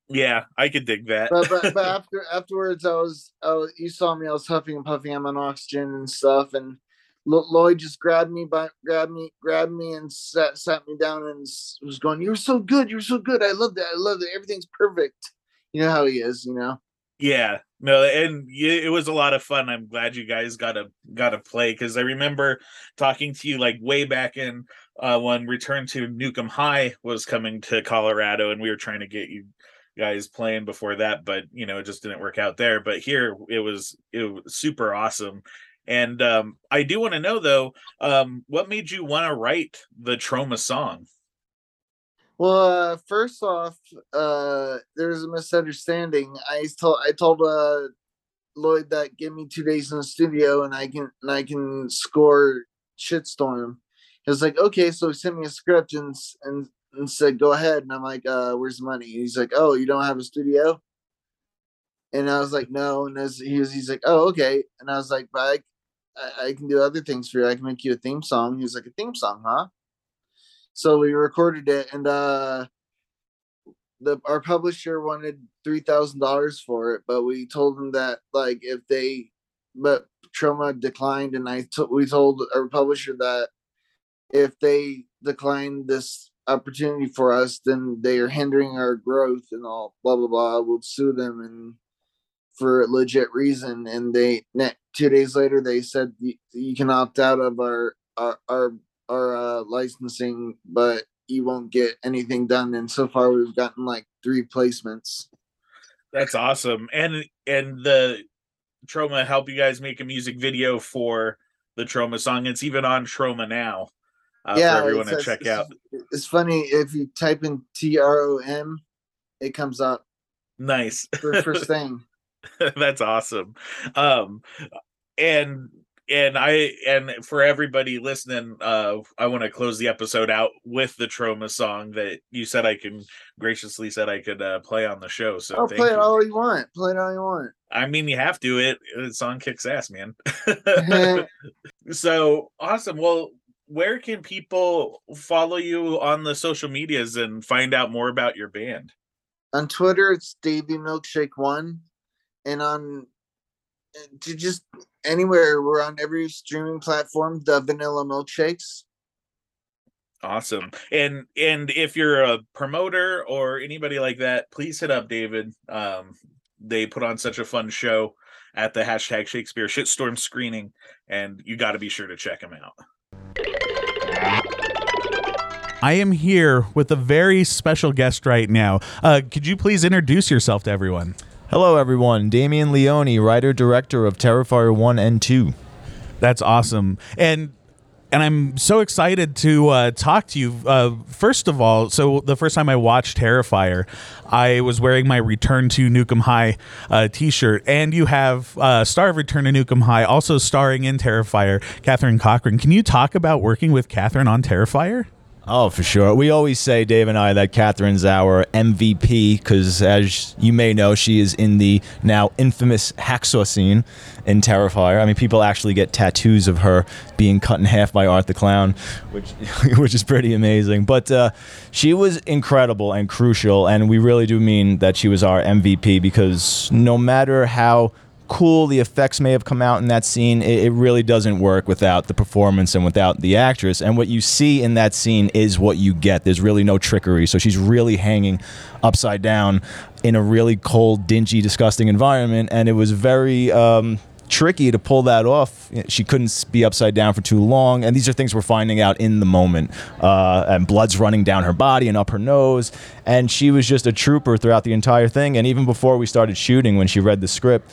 Yeah, I could dig that. But afterwards, I was. You saw me. I was huffing and puffing. I'm on oxygen and stuff. And Lloyd just grabbed me, and sat me down and was going, "You're so good. You're so good. I love that. I love that. Everything's perfect." You know how he is. You know. Yeah. No, and it was a lot of fun. I'm glad you guys got to play, because I remember talking to you like way back in when Return to Nukem High was coming to Colorado, and we were trying to get you guys playing before that, but you know, it just didn't work out there. But here it was super awesome. And I do want to know though, what made you want to write the Troma song? Well, first off, there's a misunderstanding. I told Lloyd that give me 2 days in the studio and I can score Shitstorm. He was like, okay, so he sent me a script and said, go ahead. And I'm like, where's the money? And he's like, oh, you don't have a studio? And I was like, no. And he's like, oh, okay. And I was like, but I can do other things for you. I can make you a theme song. He's like, a theme song, huh? So we recorded it, and our publisher wanted $3,000 for it, but we told them that like but Troma declined, and we told our publisher that if they declined this opportunity for us, then they are hindering our growth and all blah blah blah. We'll sue them and for a legit reason. And they 2 days later they said you can opt out of our licensing, but you won't get anything done. And so far we've gotten like 3 placements. That's awesome. And the Troma helped you guys make a music video for the Troma song. It's even on Troma now. For everyone to check out. It's funny, if you type in TROM, it comes up. Nice. First thing. That's awesome. And for everybody listening, I want to close the episode out with the Troma song that you said I could graciously play on the show. So I'll play it all you want. Play it all you want. I mean, you have to. The song kicks ass, man. So awesome. Well, where can people follow you on the social medias and find out more about your band? On Twitter, it's Davey Milkshake1, and on to just anywhere. We're on every streaming platform, the Vanilla Milkshakes. Awesome. And if you're a promoter or anybody like that, please hit up David. They put on such a fun show at the hashtag Shakespeare Shitstorm screening, and you got to be sure to check them out. I am here with a very special guest right now. Could you please introduce yourself to everyone? Hello, everyone. Damian Leone, writer-director of Terrifier 1 and 2. That's awesome. And I'm so excited to talk to you. First of all, so the first time I watched Terrifier, I was wearing my Return to Nukem High t-shirt. And you have star of Return to Nukem High, also starring in Terrifier, Catherine Cochran. Can you talk about working with Catherine on Terrifier? Oh, for sure. We always say, Dave and I, that Catherine's our MVP because, as you may know, she is in the now infamous hacksaw scene in Terrifier. I mean, people actually get tattoos of her being cut in half by Art the Clown, which is pretty amazing. But she was incredible and crucial, and we really do mean that she was our MVP because no matter how cool the effects may have come out in that scene, it really doesn't work without the performance and without the actress. And what you see in that scene is what you get. There's really no trickery. So she's really hanging upside down in a really cold, dingy, disgusting environment, and it was very tricky to pull that off. She couldn't be upside down for too long, and these are things we're finding out in the moment, and blood's running down her body and up her nose, and she was just a trooper throughout the entire thing. And even before we started shooting, when she read the script,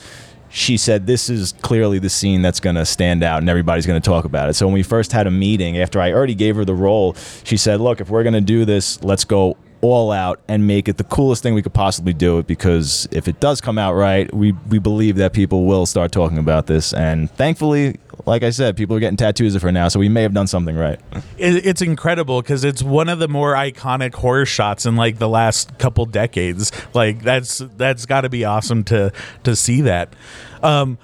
she said, this is clearly the scene that's going to stand out and everybody's going to talk about it. So when we first had a meeting, after I already gave her the role, she said, look, if we're going to do this, let's go all out and make it the coolest thing we could possibly do it, because if it does come out right, we believe that people will start talking about this. And thankfully, like I said, people are getting tattoos of her now, so we may have done something right. It's incredible because it's one of the more iconic horror shots in like the last couple decades. Like that's got to be awesome to see that. I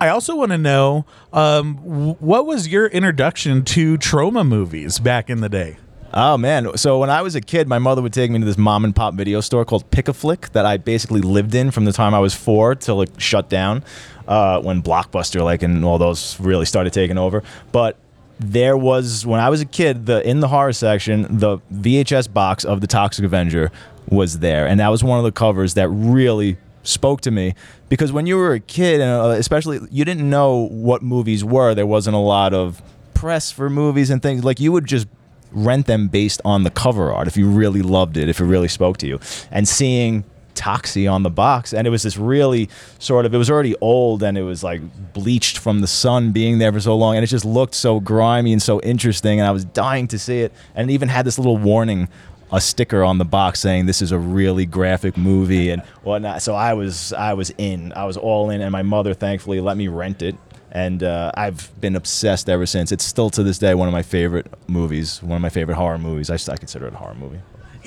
also want to know what was your introduction to Troma movies back in the day? Oh, man. So when I was a kid, my mother would take me to this mom and pop video store called Pick-A-Flick that I basically lived in from the time I was 4 till it shut down when Blockbuster and all those really started taking over. But there was, when I was a kid, in the horror section, the VHS box of the Toxic Avenger was there. And that was one of the covers that really spoke to me, because when you were a kid, especially, you didn't know what movies were. There wasn't a lot of press for movies and things. Like, you would just rent them based on the cover art if you really loved it, if it really spoke to you. And seeing Toxie on the box, and it was this really it was already old and it was like bleached from the sun being there for so long, and it just looked so grimy and so interesting, and I was dying to see it. And it even had this little warning, a sticker on the box saying this is a really graphic movie and whatnot. So I was all in, and my mother thankfully let me rent it. And I've been obsessed ever since. It's still to this day one of my favorite movies, one of my favorite horror movies. I consider it a horror movie.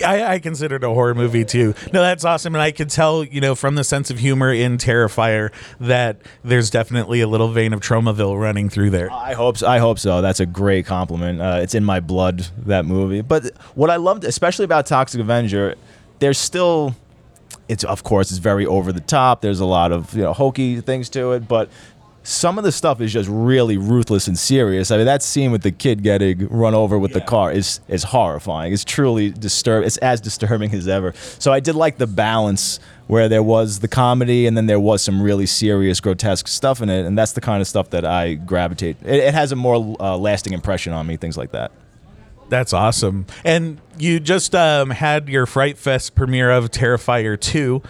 I consider it a horror movie too. No, that's awesome. And I could tell, from the sense of humor in Terrifier that there's definitely a little vein of Tromaville running through there. I hope so. That's a great compliment. It's in my blood, that movie. But what I loved, especially about Toxic Avenger, there's still... It's very over the top. There's a lot of hokey things to it, but... some of the stuff is just really ruthless and serious. I mean, that scene with the kid getting run over with the car is horrifying. It's truly disturbing. It's as disturbing as ever. So I did like the balance where there was the comedy and then there was some really serious, grotesque stuff in it, and that's the kind of stuff that I gravitate. It has a more lasting impression on me, things like that. That's awesome. And you just had your Fright Fest premiere of Terrifier 2.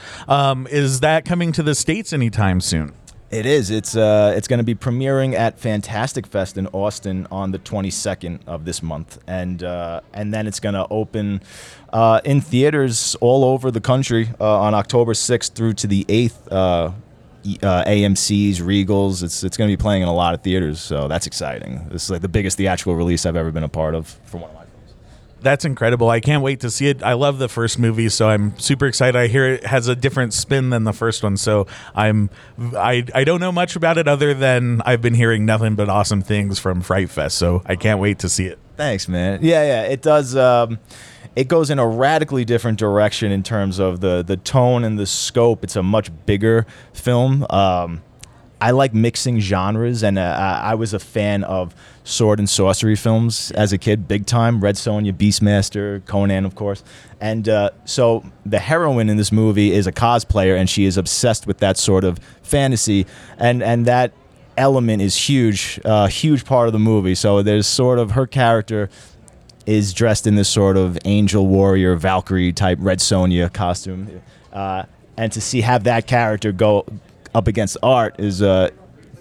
Is that coming to the States anytime soon? It is. It's going to be premiering at Fantastic Fest in Austin on the 22nd of this month, and then it's going to open in theaters all over the country on October 6th through to the 8th. AMC's, Regals. It's going to be playing in a lot of theaters, so that's exciting. This is the biggest theatrical release I've ever been a part of for one of my. That's incredible. I can't wait to see it. I love the first movie, so I'm super excited. I hear it has a different spin than the first one, so I don't know much about it other than I've been hearing nothing but awesome things from Fright Fest, so I can't wait to see it. Thanks, man. Yeah, it does. It goes in a radically different direction in terms of the tone and the scope. It's a much bigger film. I like mixing genres, and I was a fan of sword and sorcery films as a kid, big time. Red Sonja, Beastmaster, Conan, of course. And so the heroine in this movie is a cosplayer, and she is obsessed with that sort of fantasy, and that element is huge, huge part of the movie. So there's sort of her character is dressed in this sort of angel warrior, Valkyrie type Red Sonja costume. And to see have that character go up against art is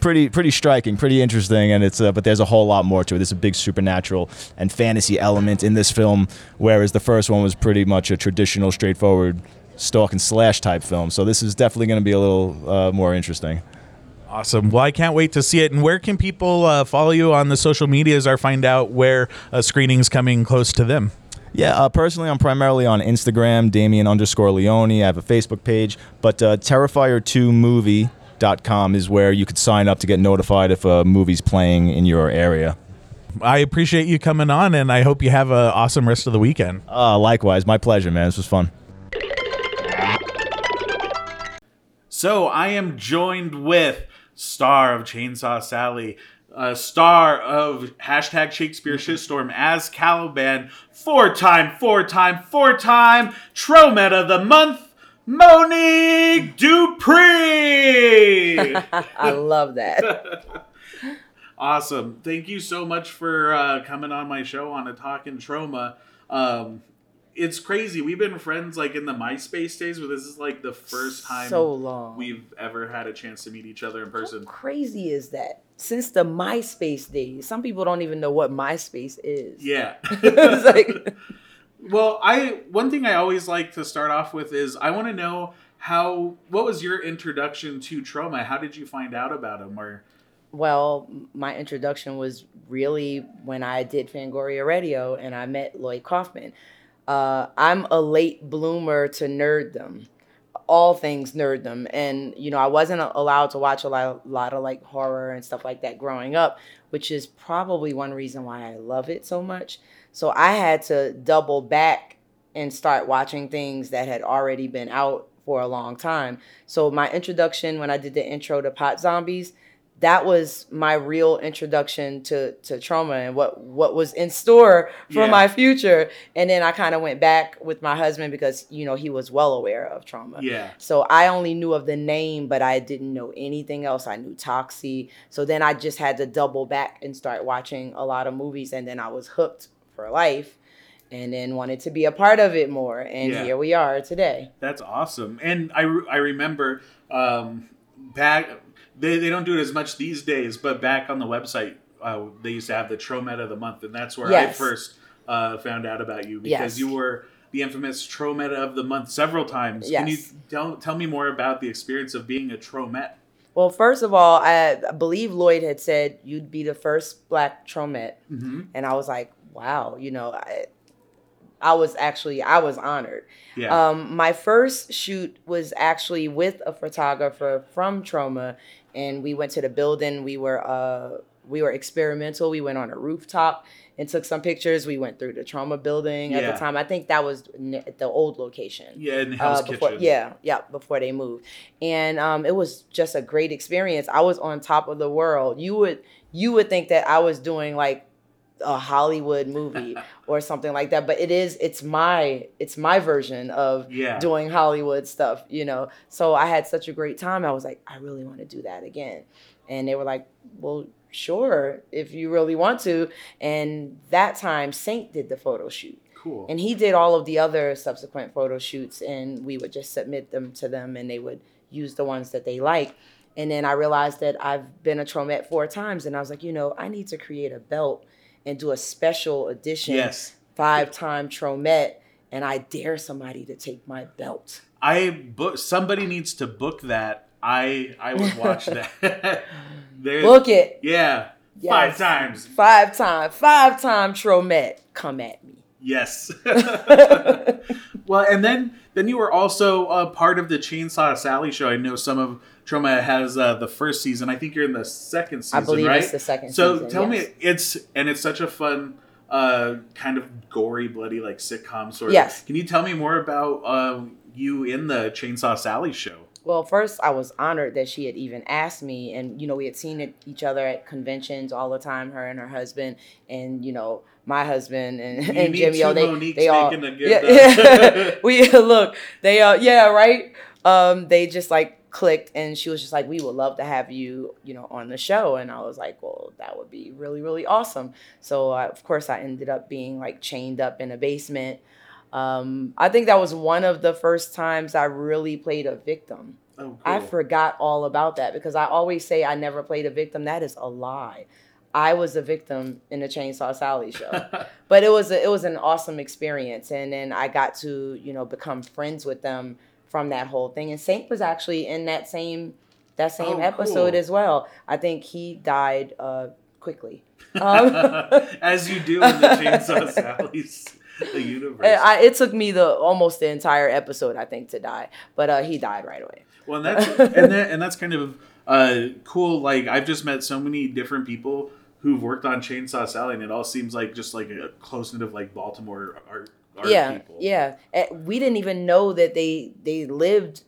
pretty striking, pretty interesting, and it's but there's a whole lot more to it. There's a big supernatural and fantasy element in this film, whereas the first one was pretty much a traditional, straightforward stalk and slash type film. So this is definitely going to be a little more interesting. Awesome. Well, I can't wait to see it. And where can people follow you on the social medias or find out where a screening's coming close to them? Yeah, personally, I'm primarily on Instagram, Damien_Leone. I have a Facebook page, but Terrifier2movie.com is where you could sign up to get notified if a movie's playing in your area. I appreciate you coming on, and I hope you have an awesome rest of the weekend. Likewise. My pleasure, man. This was fun. So I am joined with star of Chainsaw Sally, star of hashtag Shakespeare Shitstorm as Caliban, four-time Tromet of the Month, Monique Dupree! I love that. Awesome. Thank you so much for coming on my show on A Talkin' Troma. It's crazy. We've been friends like in the MySpace days, but this is like the first time we've ever had a chance to meet each other in person. How crazy is that? Since the MySpace days. Some people don't even know what MySpace is. Yeah. It's like... Well, one thing I always like to start off with is I want to know what was your introduction to Troma? How did you find out about him? Well, my introduction was really when I did Fangoria Radio and I met Lloyd Kaufman. I'm a late bloomer to nerddom, all things nerddom. And, you know, I wasn't allowed to watch a lot of like horror and stuff like that growing up, which is probably one reason why I love it so much. So I had to double back and start watching things that had already been out for a long time. So my introduction, when I did the intro to Pot Zombies, that was my real introduction to Troma and what was in store for my future. And then I kind of went back with my husband because, you know, he was well aware of Troma. Yeah. So I only knew of the name, but I didn't know anything else. I knew Toxie. So then I just had to double back and start watching a lot of movies. And then I was hooked for life and then wanted to be a part of it more. And here we are today. That's awesome. And I remember back... They don't do it as much these days, but back on the website, they used to have the Tromet of the Month, and that's where I first found out about you because you were the infamous Tromet of the Month several times. Yes. Can you tell me more about the experience of being a Tromet? Well, first of all, I believe Lloyd had said you'd be the first Black Tromet, and I was like, wow, you know, I was honored. Yeah. My first shoot was actually with a photographer from Troma, and we went to the building. We were experimental. We went on a rooftop and took some pictures. We went through the Troma building at the time. I think that was the old location. Yeah, in the house kitchen. Yeah, before they moved. And it was just a great experience. I was on top of the world. You would think that I was doing like a Hollywood movie or something like that, but it's my version of doing Hollywood stuff, you know. So I had such a great time. I was like, I really want to do that again. And they were like, well, sure, if you really want to. And that time Saint did the photo shoot. Cool. And he did all of the other subsequent photo shoots, and we would just submit them to them and they would use the ones that they like. And then I realized that I've been a Tromet 4 times, and I was like, you know, I need to create a belt and do a special edition 5-time Tromet, and I dare somebody to take my belt. Somebody needs to book that. I would watch that. Book it. Yeah. Yes. 5 times. 5-time. 5-time Tromet. Come at me. Yes. Well, and then you were also a part of the Chainsaw Sally show. I know some of Troma has the first season. I think you're in the second season, right? I believe it's the second season. So tell me, it's such a fun kind of gory, bloody like sitcom sort of. Yes. Can you tell me more about you in the Chainsaw Sally show? Well, first, I was honored that she had even asked me. And, you know, we had seen each other at conventions all the time, her and her husband. And, you know, my husband and Jimmy, oh, they all. Yeah, Right. They just like clicked, and she was just like, we would love to have you, you know, on the show. And I was like, well, that would be really, really awesome. So, of course, I ended up being like chained up in a basement. I think that was one of the first times I really played a victim. Oh, cool. I forgot all about that because I always say I never played a victim. That is a lie. I was a victim in the Chainsaw Sally show, but it was an awesome experience. And then I got to, you know, become friends with them from that whole thing. And Saint was actually in that same episode as well. I think he died quickly. As you do in the Chainsaw Sally's. The universe. It took me almost the entire episode, I think, to die, but he died right away. Well, and that's kind of cool. Like, I've just met so many different people who've worked on Chainsaw Sally, and it all seems like just like a close knit of like Baltimore art people. Yeah, yeah. We didn't even know that they lived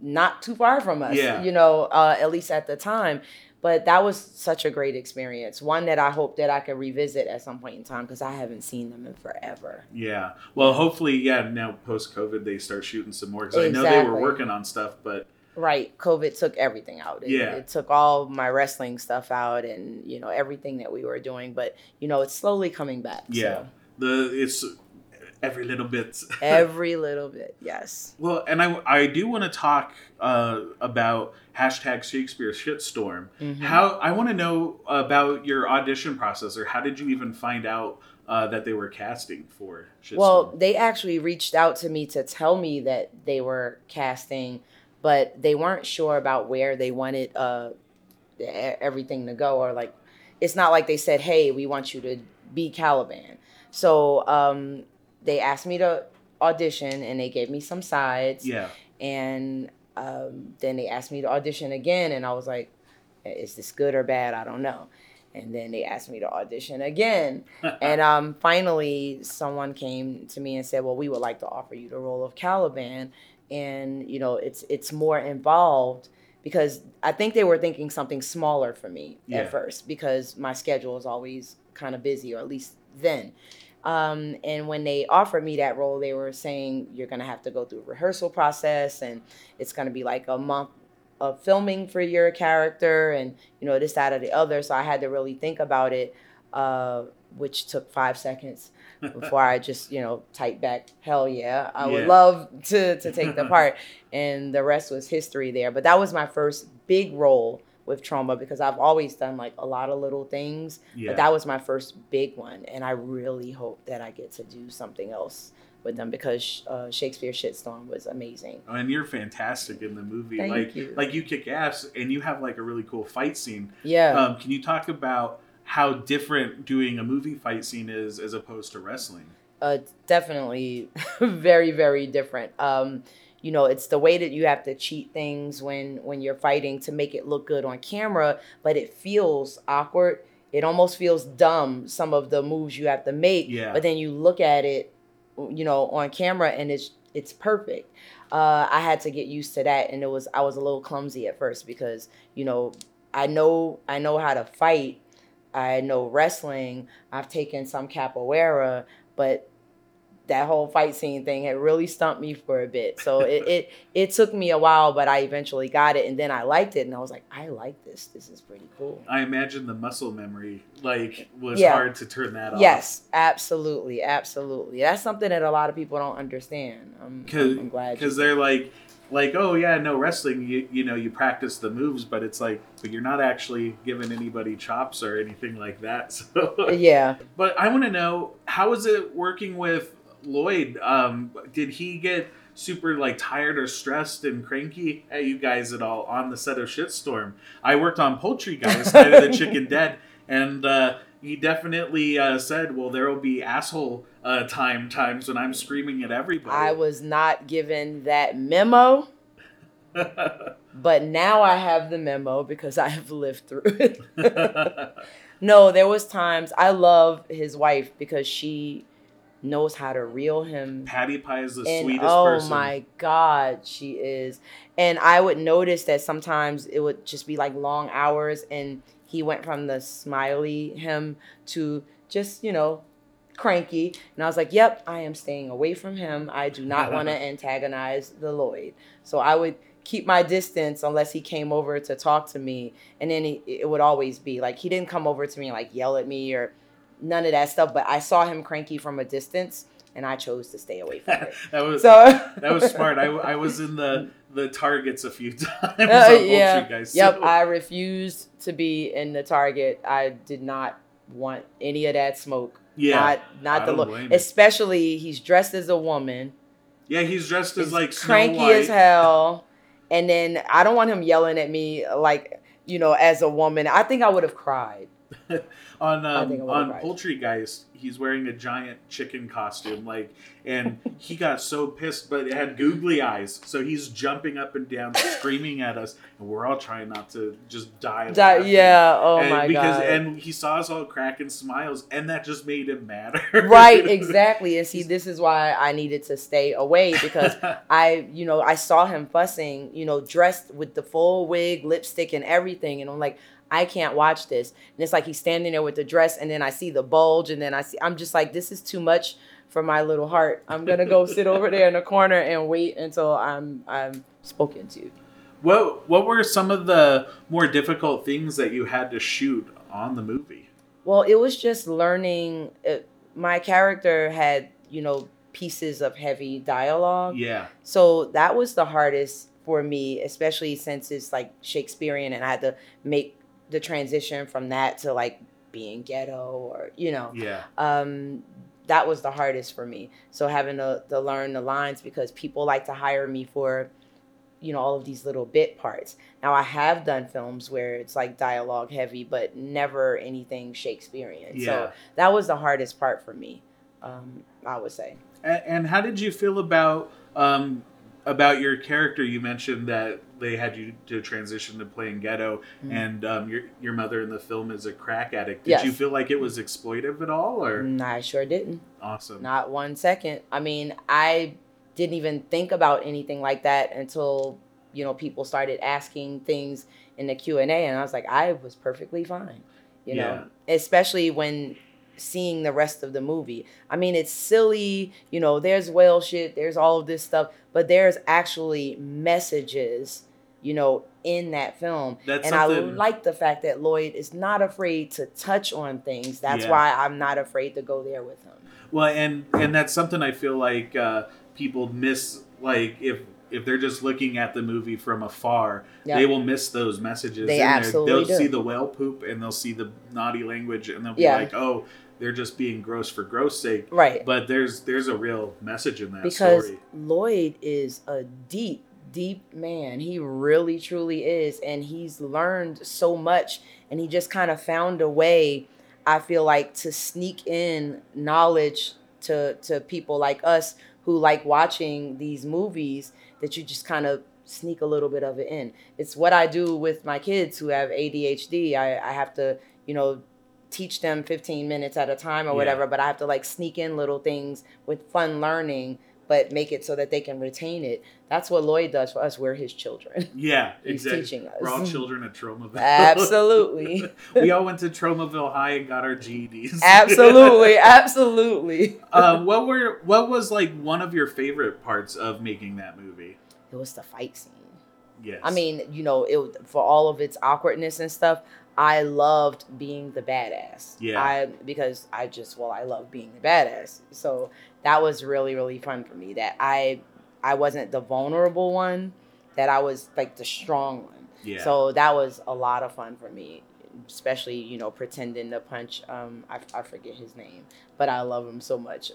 not too far from us. Yeah. You know, at least at the time. But that was such a great experience, one that I hope that I could revisit at some point in time because I haven't seen them in forever. Yeah. Well, hopefully, yeah, now post-COVID, they start shooting some more because exactly. I know they were working on stuff, but... Right. COVID took everything out. It took all my wrestling stuff out and, you know, everything that we were doing. But, you know, it's slowly coming back. Yeah. So. It's... Every little bit. Every little bit, yes. Well, and I do want to talk about #ShakespeareShitstorm. Mm-hmm. I want to know about your audition process, or how did you even find out that they were casting for Shitstorm? Well, they actually reached out to me to tell me that they were casting, but they weren't sure about where they wanted everything to go. Or like, it's not like they said, hey, we want you to be Caliban. So... they asked me to audition, and they gave me some sides. Yeah. And then they asked me to audition again, and I was like, is this good or bad? I don't know. And then they asked me to audition again. And finally, someone came to me and said, well, we would like to offer you the role of Caliban. And, you know, it's more involved because I think they were thinking something smaller for me at first because my schedule is always kind of busy, or at least then. And when they offered me that role, they were saying, you're going to have to go through a rehearsal process, and it's going to be like a month of filming for your character, and, you know, this, that, or the other. So I had to really think about it, which took 5 seconds before I just, you know, typed back, hell yeah, I would love to take the part. And the rest was history there. But that was my first big role with Troma, because I've always done like a lot of little things, but that was my first big one. And I really hope that I get to do something else with them, because Shakespeare Shitstorm was amazing. Oh, and you're fantastic in the movie. Thank you. Like you kick ass, and you have like a really cool fight scene. Yeah. Can you talk about how different doing a movie fight scene is as opposed to wrestling? Definitely very, very different. You know, it's the way that you have to cheat things when you're fighting to make it look good on camera, but it feels awkward. It almost feels dumb, some of the moves you have to make, but then you look at it, you know, on camera, and it's perfect. I had to get used to that, and I was a little clumsy at first because, you know, I know how to fight. I know wrestling. I've taken some capoeira, but that whole fight scene thing had really stumped me for a bit. So it took me a while, but I eventually got it, and then I liked it, and I was like, I like this. This is pretty cool. I imagine the muscle memory like was hard to turn that off. Yes, absolutely. Absolutely. That's something that a lot of people don't understand. I'm glad. Because they're like, oh yeah, no, wrestling, you know, you practice the moves, but it's like, but you're not actually giving anybody chops or anything like that. So yeah. But I want to know, how is it working with Lloyd? Did he get super like tired or stressed and cranky at you guys at all on the set of Shitstorm? I worked on Poultrygeist, Night of the Chicken Dead, and he definitely said, well, there will be asshole times when I'm screaming at everybody. I was not given that memo, but now I have the memo because I have lived through it. No, there was times. I love his wife because she knows how to reel him. Patty Pie is the sweetest person. Oh my God, she is. And I would notice that sometimes it would just be like long hours, and he went from the smiley him to just, you know, cranky. And I was like, yep, I am staying away from him. I do not want to antagonize the Lloyd. So I would keep my distance unless he came over to talk to me. And then it would always be like, he didn't come over to me and like yell at me or none of that stuff, but I saw him cranky from a distance and I chose to stay away from it. That was smart. I was in the targets a few times. Poultrygeist. Yep. I refused to be in the target. I did not want any of that smoke. Yeah. Not the look. Especially he's dressed as a woman. Yeah. He's dressed as like Snow White. Cranky as hell. And then I don't want him yelling at me like, you know, as a woman. I think I would have cried. On Poultrygeist, he's wearing a giant chicken costume, like, and he got so pissed, but it had googly eyes, so he's jumping up and down, screaming at us, and we're all trying not to just die. Yeah, oh my god! And he saw us all crack and smiles, and that just made him madder. Right, exactly. And see, this is why I needed to stay away, because I saw him fussing, you know, dressed with the full wig, lipstick, and everything, and I'm like, I can't watch this. And it's like he's standing there with the dress, and then I see the bulge, and then I'm just like, this is too much for my little heart. I'm going to go sit over there in the corner and wait until I'm spoken to. What were some of the more difficult things that you had to shoot on the movie? Well, it was just learning. My character had, you know, pieces of heavy dialogue. Yeah. So that was the hardest for me, especially since it's like Shakespearean, and I had to make the transition from that to like being ghetto, or, you know, that was the hardest for me. So having to learn the lines, because people like to hire me for, you know, all of these little bit parts. Now I have done films where it's like dialogue heavy, but never anything Shakespearean. Yeah. So that was the hardest part for me, I would say. And how did you feel about your character? You mentioned that they had you to transition to playing ghetto, mm-hmm. and your mother in the film is a crack addict. Did you feel like it was exploitive at all? Or I sure didn't. Awesome. Not 1 second. I mean, I didn't even think about anything like that until, you know, people started asking things in the Q&A, and I was like, I was perfectly fine, you know, especially when seeing the rest of the movie. I mean, it's silly, you know, there's whale shit, there's all of this stuff, but there's actually messages, you know, in that film. I like the fact that Lloyd is not afraid to touch on things. That's why I'm not afraid to go there with him. Well, and that's something I feel like people miss, like if they're just looking at the movie from afar, they will miss those messages. They absolutely do. They'll see the whale poop, and they'll see the naughty language, and they'll be like, oh, they're just being gross for gross sake. Right. But there's a real message in that story. Because Lloyd is a deep, deep man. He really, truly is. And he's learned so much. And he just kind of found a way, I feel like, to sneak in knowledge to people like us who like watching these movies, that you just kind of sneak a little bit of it in. It's what I do with my kids who have ADHD. I have to, you know, teach them 15 minutes at a time or whatever, but I have to like sneak in little things with fun learning, but make it so that they can retain it. That's what Lloyd does for us. We're his children. Yeah, exactly. He's teaching us. We're all children at Tromaville. Absolutely. We all went to Tromaville High and got our GEDs. Absolutely, absolutely. What was like one of your favorite parts of making that movie? It was the fight scene. Yes. I mean, you know, it, for all of its awkwardness and stuff, I loved being the badass. Yeah. I love being the badass. So that was really, really fun for me, that I wasn't the vulnerable one, that I was like the strong one. Yeah. So that was a lot of fun for me, especially, you know, pretending to punch. I forget his name, but I love him so much.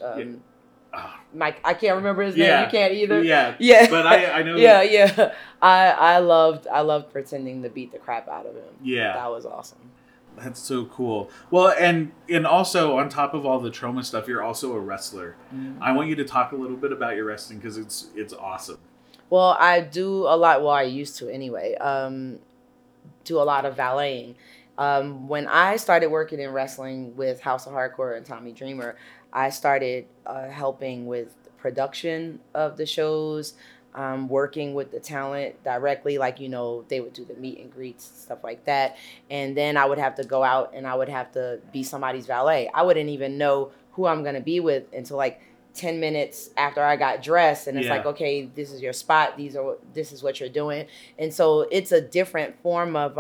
Mike, I can't remember his name. Yeah. You can't either. Yeah. Yeah. But I know. Yeah, yeah. I loved pretending to beat the crap out of him. Yeah. That was awesome. That's so cool. Well, and also on top of all the trauma stuff, you're also a wrestler. Mm-hmm. I want you to talk a little bit about your wrestling, because it's awesome. Well, I do a lot. Well, I used to anyway. Do a lot of valeting. When I started working in wrestling with House of Hardcore and Tommy Dreamer, I started helping with the production of the shows, working with the talent directly, like, you know, they would do the meet and greets, stuff like that. And then I would have to go out and I would have to be somebody's valet. I wouldn't even know who I'm going to be with until like 10 minutes after I got dressed. And it's like, okay, this is your spot. This is what you're doing. And so it's a different form of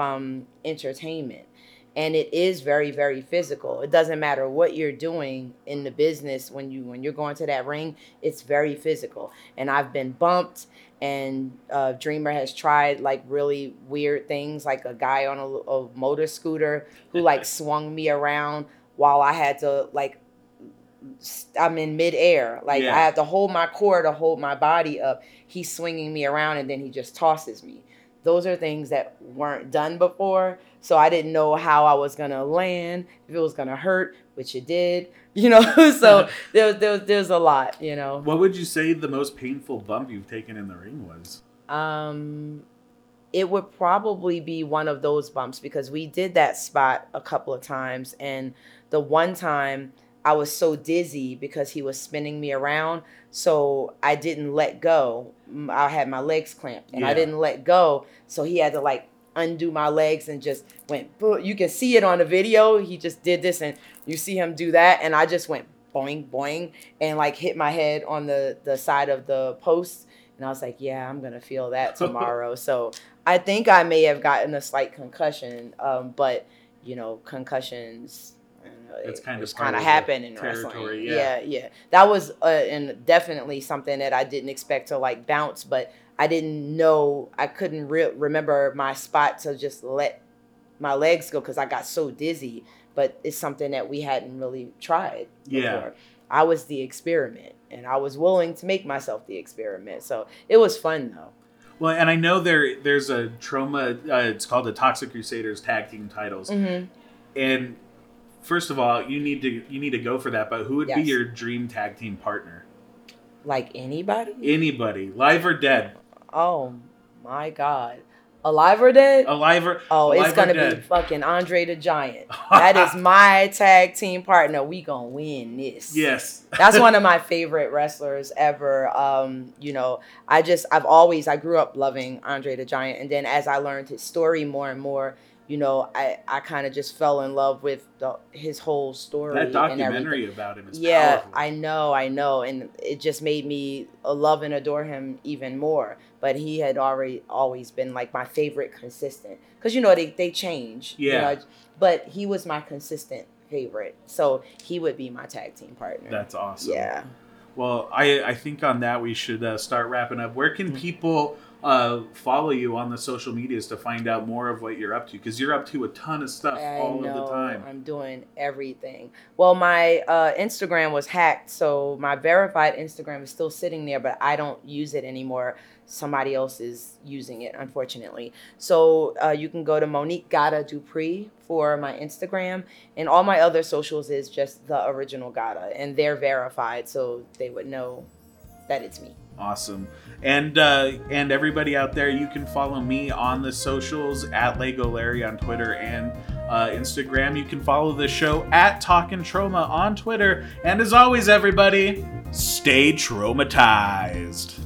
entertainment. And it is very, very physical. It doesn't matter what you're doing in the business when you're going to that ring, it's very physical. And I've been bumped, and Dreamer has tried like really weird things, like a guy on a motor scooter who like swung me around while I had to like, I'm in midair. Like I have to hold my core to hold my body up. He's swinging me around and then he just tosses me. Those are things that weren't done before. So I didn't know how I was going to land, if it was going to hurt, which it did, you know. So there's a lot, you know. What would you say the most painful bump you've taken in the ring was? It would probably be one of those bumps, because we did that spot a couple of times. And the one time I was so dizzy because he was spinning me around, so I didn't let go. I had my legs clamped, and I didn't let go. So he had to like undo my legs and just went, boom. You can see it on the video. He just did this, and you see him do that. And I just went boing, boing, and like hit my head on the side of the post. And I was like, yeah, I'm going to feel that tomorrow. So I think I may have gotten a slight concussion, but, you know, concussions... It's kind of happened in wrestling. Yeah. That was and definitely something that I didn't expect to like bounce, but I didn't know. I couldn't remember my spot to just let my legs go because I got so dizzy. But it's something that we hadn't really tried before. Yeah. I was the experiment, and I was willing to make myself the experiment. So it was fun though. Well, and I know there's a Troma. It's called the Toxic Crusaders Tag Team Titles, and first of all, you need to go for that, but who would be your dream tag team partner? Like anybody? Anybody. Live or dead. Oh my God. Alive or dead? Alive it's gonna be fucking Andre the Giant. That is my tag team partner. We gonna win this. Yes. That's one of my favorite wrestlers ever. You know, I grew up loving Andre the Giant, and then as I learned his story more and more, you know, I kind of just fell in love with his whole story. That documentary and about him is powerful. I know. And it just made me love and adore him even more. But he had always been like my favorite consistent. Because, you know, they change. Yeah. You know? But he was my consistent favorite. So he would be my tag team partner. That's awesome. Yeah. Well, I think on that we should start wrapping up. Where can people... follow you on the social medias to find out more of what you're up to, because you're up to a ton of stuff of the time. I'm doing everything. Well, my Instagram was hacked, so my verified Instagram is still sitting there, but I don't use it anymore. Somebody else is using it, unfortunately. So you can go to Monique Dupree for my Instagram, and all my other socials is just the original Gada, and they're verified, so they would know that it's me. Awesome. And everybody out there, you can follow me on the socials at Lego Larry on Twitter and Instagram. You can follow the show at Talkin' Troma on Twitter. And as always, everybody, stay traumatized.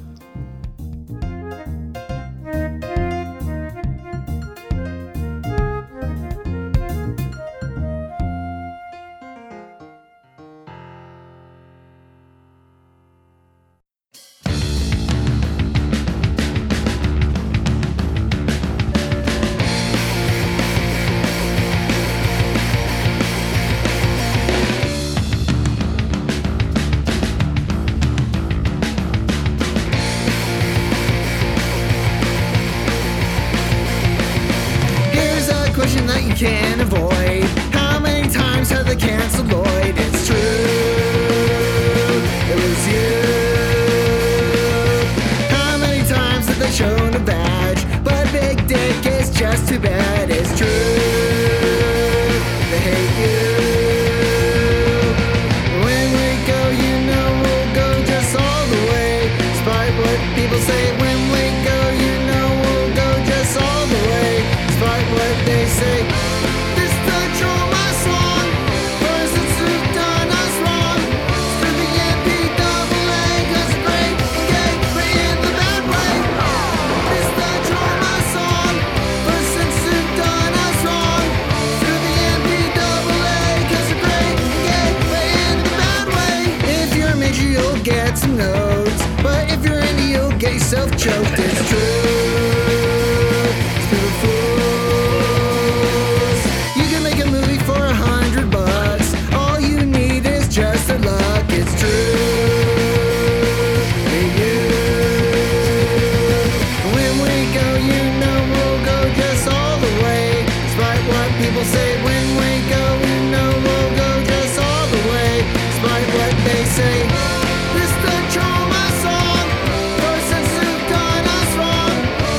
say, this is the Troma song. Persons who've done us wrong.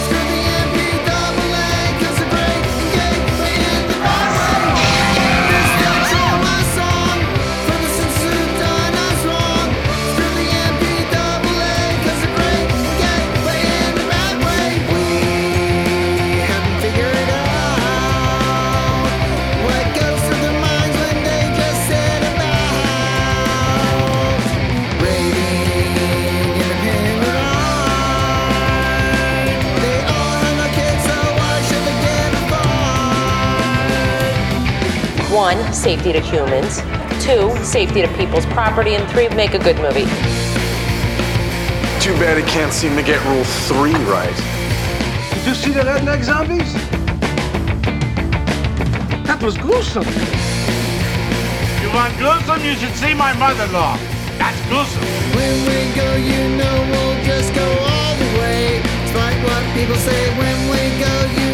Screw the MPAA, cause they're great and gay, but in the wrong way. This is the Troma song. Persons who've done us wrong. Screw the MPAA, cause they're great and gay, but in the right way. We haven't figured it out. What goes through their minds when they just said about rating independent art. They all have no kids, so why should they get a bar? One, safety to humans. Two, safety to people's property. And three, make a good movie. Too bad it can't seem to get Rule 3 right. Did you see the redneck zombies? That was gruesome. You want gruesome? You should see my mother-in-law. That's gruesome. When we go, you know we'll just go all the way. Despite what people say, when we go, you